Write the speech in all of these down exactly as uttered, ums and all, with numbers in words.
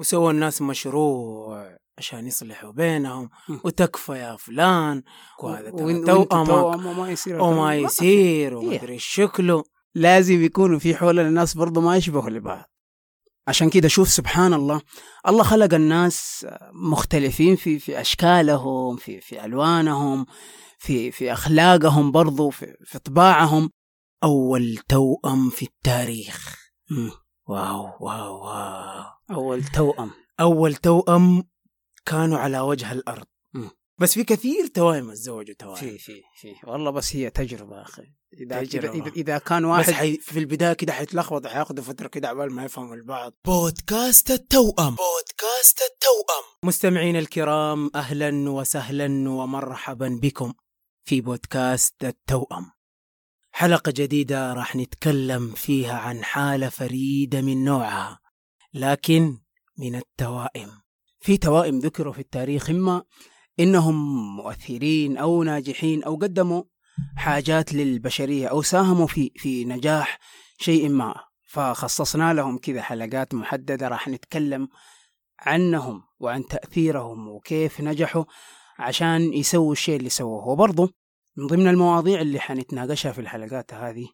وسووا الناس مشروع عشان يصلحوا بينهم وتكفى يا فلان وهذا توأمك وما يصير وما يصير وما ادري شكله. لازم يكونوا في حول الناس برضو ما يشبهوا لبعض. عشان كده شوف سبحان الله، الله خلق الناس مختلفين في في أشكالهم، في في ألوانهم، في في أخلاقهم، برضو في في طباعهم. أول توأم في التاريخ. مم. واو واو واو. أول توأم أول توأم كانوا على وجه الأرض. مم. بس في كثير توائم الزوج وتوائم في في في والله، بس هي تجربة أخي. إذا, تجربة. إذا إذا كان واحد حي... في البداية كده حيتلخبط، حياخذوا فترة كده عبال ما يفهموا البعض. بودكاست التوأم بودكاست التوأم مستمعين الكرام، أهلا وسهلا ومرحبا بكم في بودكاست التوأم. حلقة جديدة راح نتكلم فيها عن حالة فريدة من نوعها، لكن من التوائم. في توائم ذكروا في التاريخ إما إنهم مؤثرين أو ناجحين أو قدموا حاجات للبشرية أو ساهموا في في نجاح شيء ما، فخصصنا لهم كذا حلقات محددة راح نتكلم عنهم وعن تأثيرهم وكيف نجحوا عشان يسووا الشيء اللي سووه. وبرضه من ضمن المواضيع اللي حنتناقشها في الحلقات هذه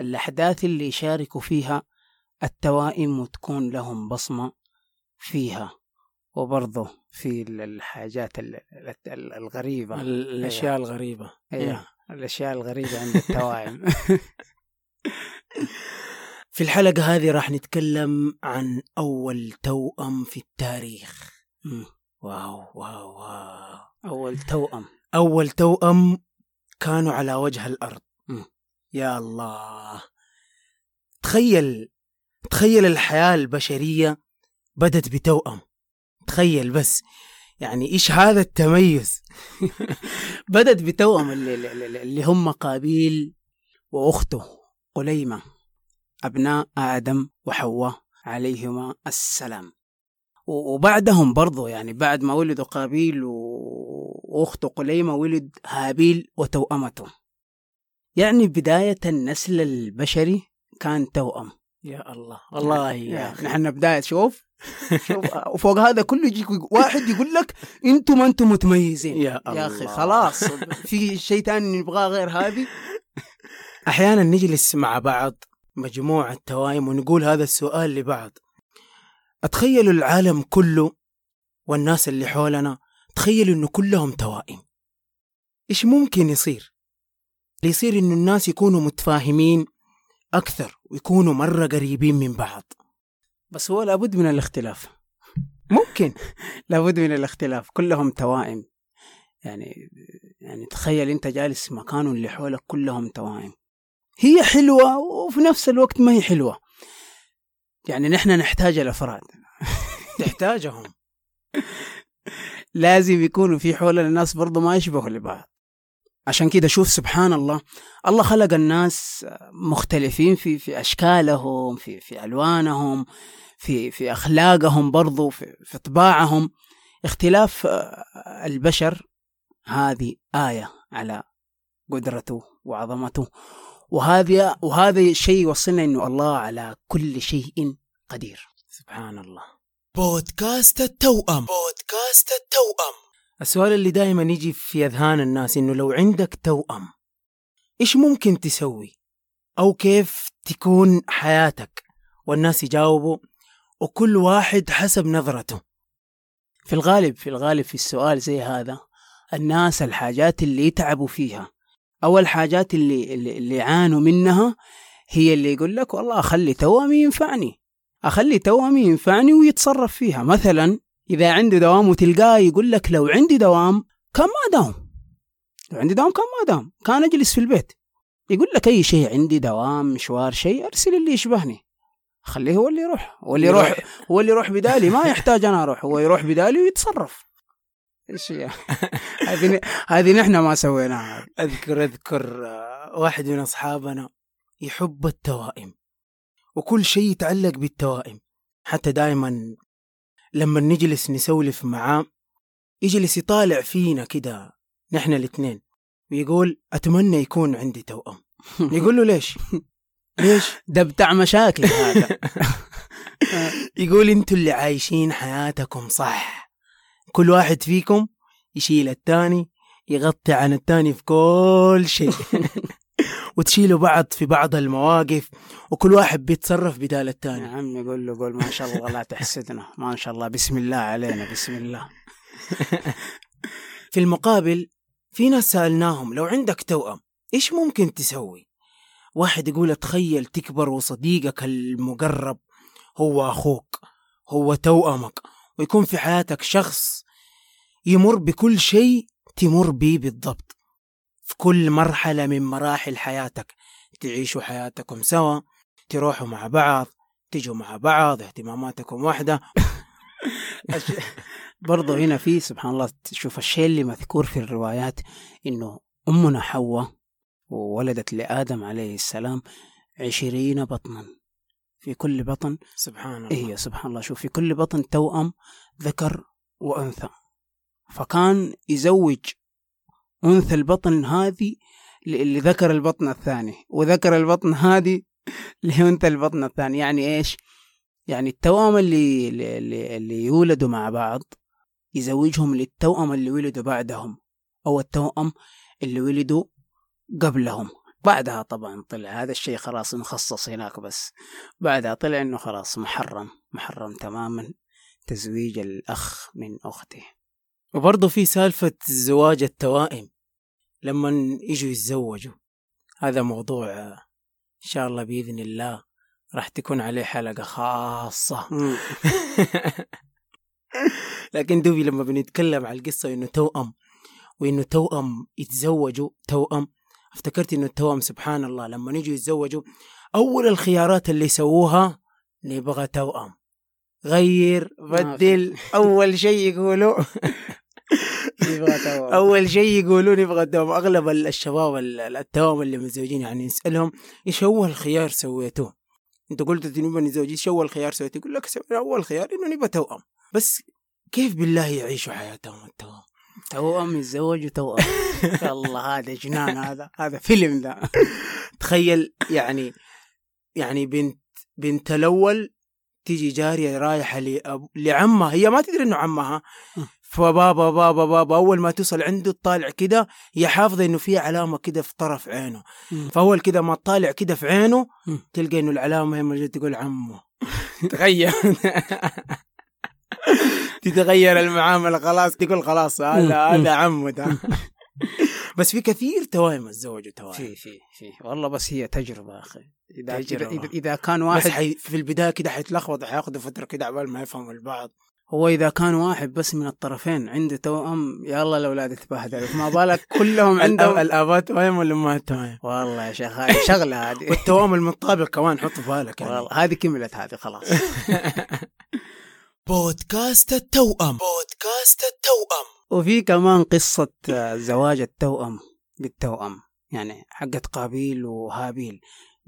الأحداث اللي شاركوا فيها التوائم وتكون لهم بصمة فيها، وبرضه في الحاجات الغريبة، الأشياء الغريبة أيه. الأشياء الغريبة عند التوائم. في الحلقة هذه راح نتكلم عن أول توأم في التاريخ. مم. واو واو واو. أول توأم أول توأم كانوا على وجه الأرض. مم. يا الله، تخيل تخيل الحياة البشرية بدت بتوأم. تخيل بس يعني إيش هذا التميز. بدت بتوأم اللي, اللي هم قابيل وأخته قليمة أبناء آدم وحواء عليهما السلام. وبعدهم برضو يعني بعد ما ولدوا قابيل وأخته قليمة ولد هابيل وتوأمته. يعني بداية النسل البشري كان توأم. يا الله والله يا أخي، نحن بداية شوف شوف وفوق هذا كله يجي واحد يقول لك انتم انتم متميزين. يا, يا اخي خلاص في شيء ثاني نبغاه غير هذه. احيانا نجلس مع بعض مجموعه توائم ونقول هذا السؤال لبعض. اتخيلوا العالم كله والناس اللي حولنا، تخيلوا انه كلهم توائم، ايش ممكن يصير؟ يصير انه الناس يكونوا متفاهمين اكثر ويكونوا مره قريبين من بعض. بس هو لابد من الاختلاف. ممكن لابد من الاختلاف. كلهم توائم يعني يعني تخيل انت جالس مكان اللي حولك كلهم توائم، هي حلوة وفي نفس الوقت ما هي حلوة. يعني نحن نحتاج الأفراد. تحتاجهم. لازم يكونوا في حول الناس برضو ما يشبهوا لبعض. عشان كده شوف سبحان الله، الله خلق الناس مختلفين في في أشكالهم، في في ألوانهم، في في أخلاقهم، برضو في في طباعهم. اختلاف البشر هذه آية على قدرته وعظمته، وهذا وهذا الشيء يوصلنا إنه الله على كل شيء قدير. سبحان الله. بودكاست التوأم بودكاست التوأم السؤال اللي دائما يجي في أذهان الناس إنه لو عندك توأم إيش ممكن تسوي أو كيف تكون حياتك؟ والناس يجاوبوا وكل واحد حسب نظرته. في الغالب في الغالب في السؤال زي هذا الناس الحاجات اللي يتعبوا فيها أو الحاجات اللي اللي يعانوا منها هي اللي يقول لك والله أخلي توأمي ينفعني أخلي توأمي ينفعني ويتصرف فيها. مثلا إذا عنده دوام وتلقاه يقول لك لو عندي دوام كان ما داوم لو عندي دوام كان ما داوم كان أجلس في البيت. يقول لك أي شيء عندي دوام مشوار شيء أرسل اللي يشبهني، خليه هو اللي يروح هو اللي يروح هو اللي يروح بدالي، ما يحتاج أنا أروح، هو يروح بدالي ويتصرف. إيش يعني هذه هذه نحن ما سويناها. أذكر أذكر واحد من أصحابنا يحب التوائم وكل شيء يتعلق بالتوائم، حتى دائما لما نجلس نسولف معاه يجلس يطالع فينا كده نحن الاثنين ويقول أتمنى يكون عندي توأم. يقول له ليش؟ ليش؟ ده بتاع مشاكل هذا. يقول انتوا اللي عايشين حياتكم صح، كل واحد فيكم يشيل التاني، يغطي عن التاني في كل شيء، وتشيلوا بعض في بعض المواقف، وكل واحد بيتصرف بدال التاني. يا عم يقول له قول ما شاء الله، لا تحسدنا، ما شاء الله، بسم الله علينا، بسم الله. في المقابل في ناس سألناهم لو عندك توأم إيش ممكن تسوي؟ واحد يقول تخيل تكبر وصديقك المقرب هو أخوك، هو توأمك، ويكون في حياتك شخص يمر بكل شيء تمر به بالضبط، في كل مرحلة من مراحل حياتك تعيشوا حياتكم سوا، تروحوا مع بعض، تجوا مع بعض، اهتماماتكم واحدة. برضو هنا في سبحان الله تشوف الشيء اللي مذكور في الروايات، إنه أمنا حواء وولدت لآدم عليه السلام عشرين بطنا، في كل بطن سبحان الله إيه سبحان الله شوف في كل بطن توأم ذكر وأنثى، فكان يزوج أنثى البطن هذه اللي ذكر البطن الثاني، وذكر البطن هذه لأنثى البطن الثاني. يعني إيش؟ يعني التوأم اللي اللي, اللي يولدوا مع بعض يزوجهم للتوأم اللي ولدوا بعدهم، أو التوأم اللي ولدوا قبلهم. بعدها طبعا طلع هذا الشيء خلاص مخصص هناك، بس بعدها طلع إنه خلاص محرم محرم تماما تزويج الأخ من أخته. وبرضه في سالفة زواج التوائم لما يجوا يتزوجوا، هذا موضوع إن شاء الله بإذن الله راح تكون عليه حلقة خاصة. لكن دوبي لما بنتكلم على القصة إنه توأم وإنه توأم يتزوجوا توأم، افتكرت إنه التوأم سبحان الله لما نيجوا يتزوجوا أول الخيارات اللي يسووها نبغى توأم، غير بدل. أول شيء يقولوا أول شيء يقولوا نبغى توأم. أغلب الشباب التوأم اللي متزوجين يعني نسألهم إيش هو الخيار سويته، أنت قلت تنبغى نتزوج، إيش هو الخيار سويته؟ يقول لك أول خيار إنه نبغى توأم. بس كيف بالله يعيشوا حياتهم التوأم؟ توأم يتزوج وتوأم. الله هذا جنان، هذا هذا فيلم ده. تخيل يعني يعني بنت بنت الأول تيجي جارية رايحة لعمها، هي ما تدري إنه عمها، فبابا بابا بابا أول ما توصل عنده تطالع كده، هي حافظة إنه في علامة كده في طرف عينه، فأول كده ما تطالع كده في عينه تلقى إنه العلامة هي موجودة، تقول عمه. تخيل تتغير المعاملة، خلاص تقول خلاص هذا هذا عمه ده. بس في كثير توائم الزوج وتوائم، في في في والله. بس هي تجربة أخي، إذا تجربة. إذا كان واحد حي... في البداية كده حيتلخبط، حياخد فترة كده عبال ما يفهموا البعض. هو إذا كان واحد بس من الطرفين عنده توأم، يلا الأولاد تبهدلوا، ما بالك كلهم عندهم الآباء توأم والأمهات توأم. والله يا شيخ هذه شغلة، هذه والتوأم المتطابق كمان حط بالك، يعني هذه كملت هذه خلاص. بودكاست التوأم بودكاست التوأم وفي كمان قصة زواج التوأم بالتوأم، يعني حقت قابيل وهابيل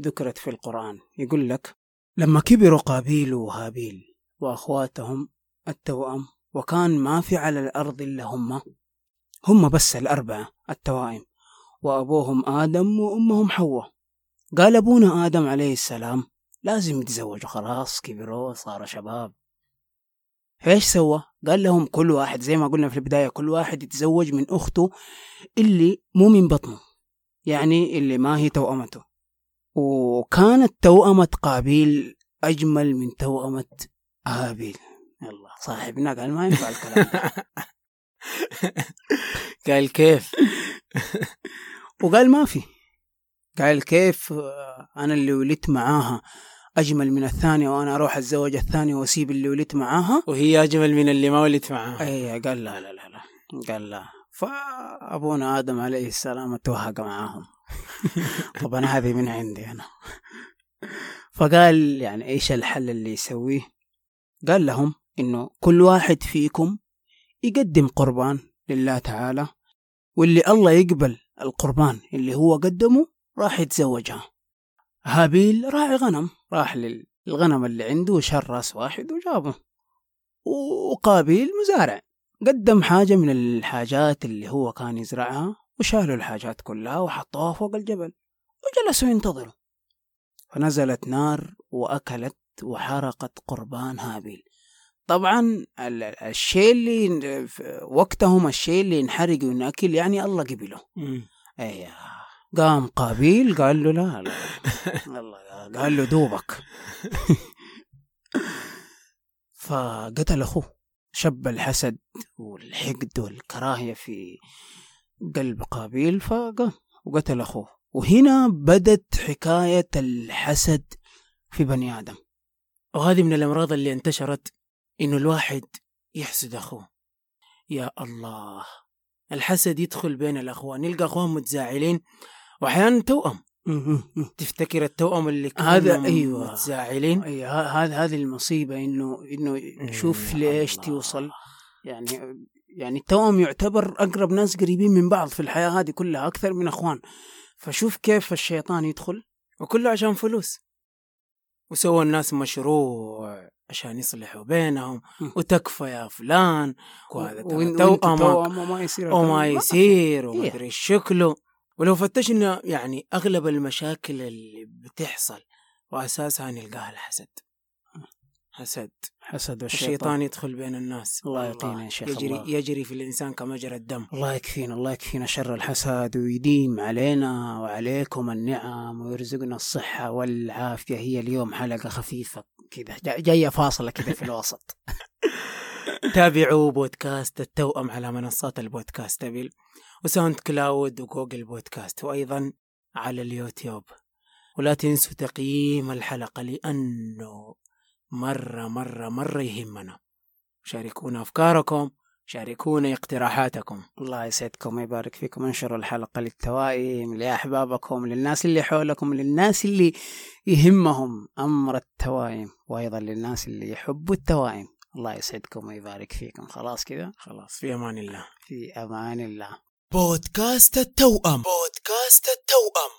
ذكرت في القرآن. يقول لك لما كبروا قابيل وهابيل وأخواتهم التوأم، وكان ما في على الأرض إلا هم هم بس الأربعة التوائم، وأبوهم آدم وأمهم حواء. قال أبونا آدم عليه السلام لازم يتزوجوا، خلاص كبروا صاروا شباب. فايش سوى؟ قال لهم كل واحد زي ما قلنا في البداية، كل واحد يتزوج من أخته اللي مو من بطنه، يعني اللي ما هي توأمته. وكانت توأمة قابيل أجمل من توأمة هابيل. الله صاحبنا قال ما ينفع الكلام. قال كيف؟ وقال ما في. قال كيف أنا اللي ولدت معاها أجمل من الثانية، وأنا أروح أتزوج الثانية وأسيب اللي ولدت معاها، وهي أجمل من اللي ما ولدت معاها؟ أي قال لا لا لا لا قال لا. فأبونا آدم عليه السلام توهق معاهم. طبعا هذه من عندي أنا. فقال يعني إيش الحل اللي يسويه؟ قال لهم إنه كل واحد فيكم يقدم قربان لله تعالى، واللي الله يقبل القربان اللي هو قدمه راح يتزوجها. هابيل راعي غنم، راح للغنم اللي عنده وشر راس واحد وجابه، وقابيل مزارع قدم حاجة من الحاجات اللي هو كان يزرعها، وشالوا الحاجات كلها وحطوها فوق الجبل وجلسوا ينتظروا، فنزلت نار وأكلت ذبحت وحرقت قربان هابيل. طبعا الشيء اللي وقتهم الشيء اللي ينحرق وينأكل يعني الله قبله. ايه قام قابيل قال له لا لا الله قال له دوبك. فقتل اخوه. شب الحسد والحقد والكراهية في قلب قابيل فقام وقتل اخوه. وهنا بدت حكاية الحسد في بني آدم، وهذه من الأمراض اللي انتشرت، إنه الواحد يحسد أخوه. يا الله، الحسد يدخل بين الأخوان، نلقى أخوان متزاعلين، وأحيانا توأم. تفتكر التوأم اللي كانوا أيوة. متزاعلين. أيوة. هذا هذه المصيبة، إنه إنه شوف ليش الله. توصل يعني يعني التوأم يعتبر أقرب ناس قريبين من بعض في الحياة هذه كلها، أكثر من أخوان. فشوف كيف الشيطان يدخل، وكله عشان فلوس، وسووا الناس مشروع عشان يصلحوا بينهم، وتكفى يا فلان وهذا توأمك وما يصير وما يصير وما ادري شكله. ولو فتشنا يعني اغلب المشاكل اللي بتحصل واساسها نلقاها الحسد. حسد حسد والشيطان يدخل بين الناس. الله يعطينا يا شيخ. يجري الله. يجري في الإنسان كمجرى الدم. الله يكفينا الله يكفينا شر الحسد، ويديم علينا وعليكم النعم، ويرزقنا الصحة والعافية. هي اليوم حلقة خفيفة كذا، جاية فاصلة كذا في الوسط. تابعوا بودكاست التوأم على منصات البودكاست أبل وساوند كلاود وجوجل بودكاست، وأيضا على اليوتيوب. ولا تنسوا تقييم الحلقة لأنه مرة مرة مرة يهمنا. شاركونا أفكاركم، شاركونا اقتراحاتكم. الله يسعدكم ويبارك فيكم. انشروا الحلقة للتوائم، لأحبابكم، للناس اللي حولكم، للناس اللي يهمهم أمر التوائم، وأيضا للناس اللي يحبوا التوائم. الله يسعدكم ويبارك فيكم. خلاص كذا، خلاص. في أمان الله. في أمان الله. بودكاست التوأم. بودكاست التوأم.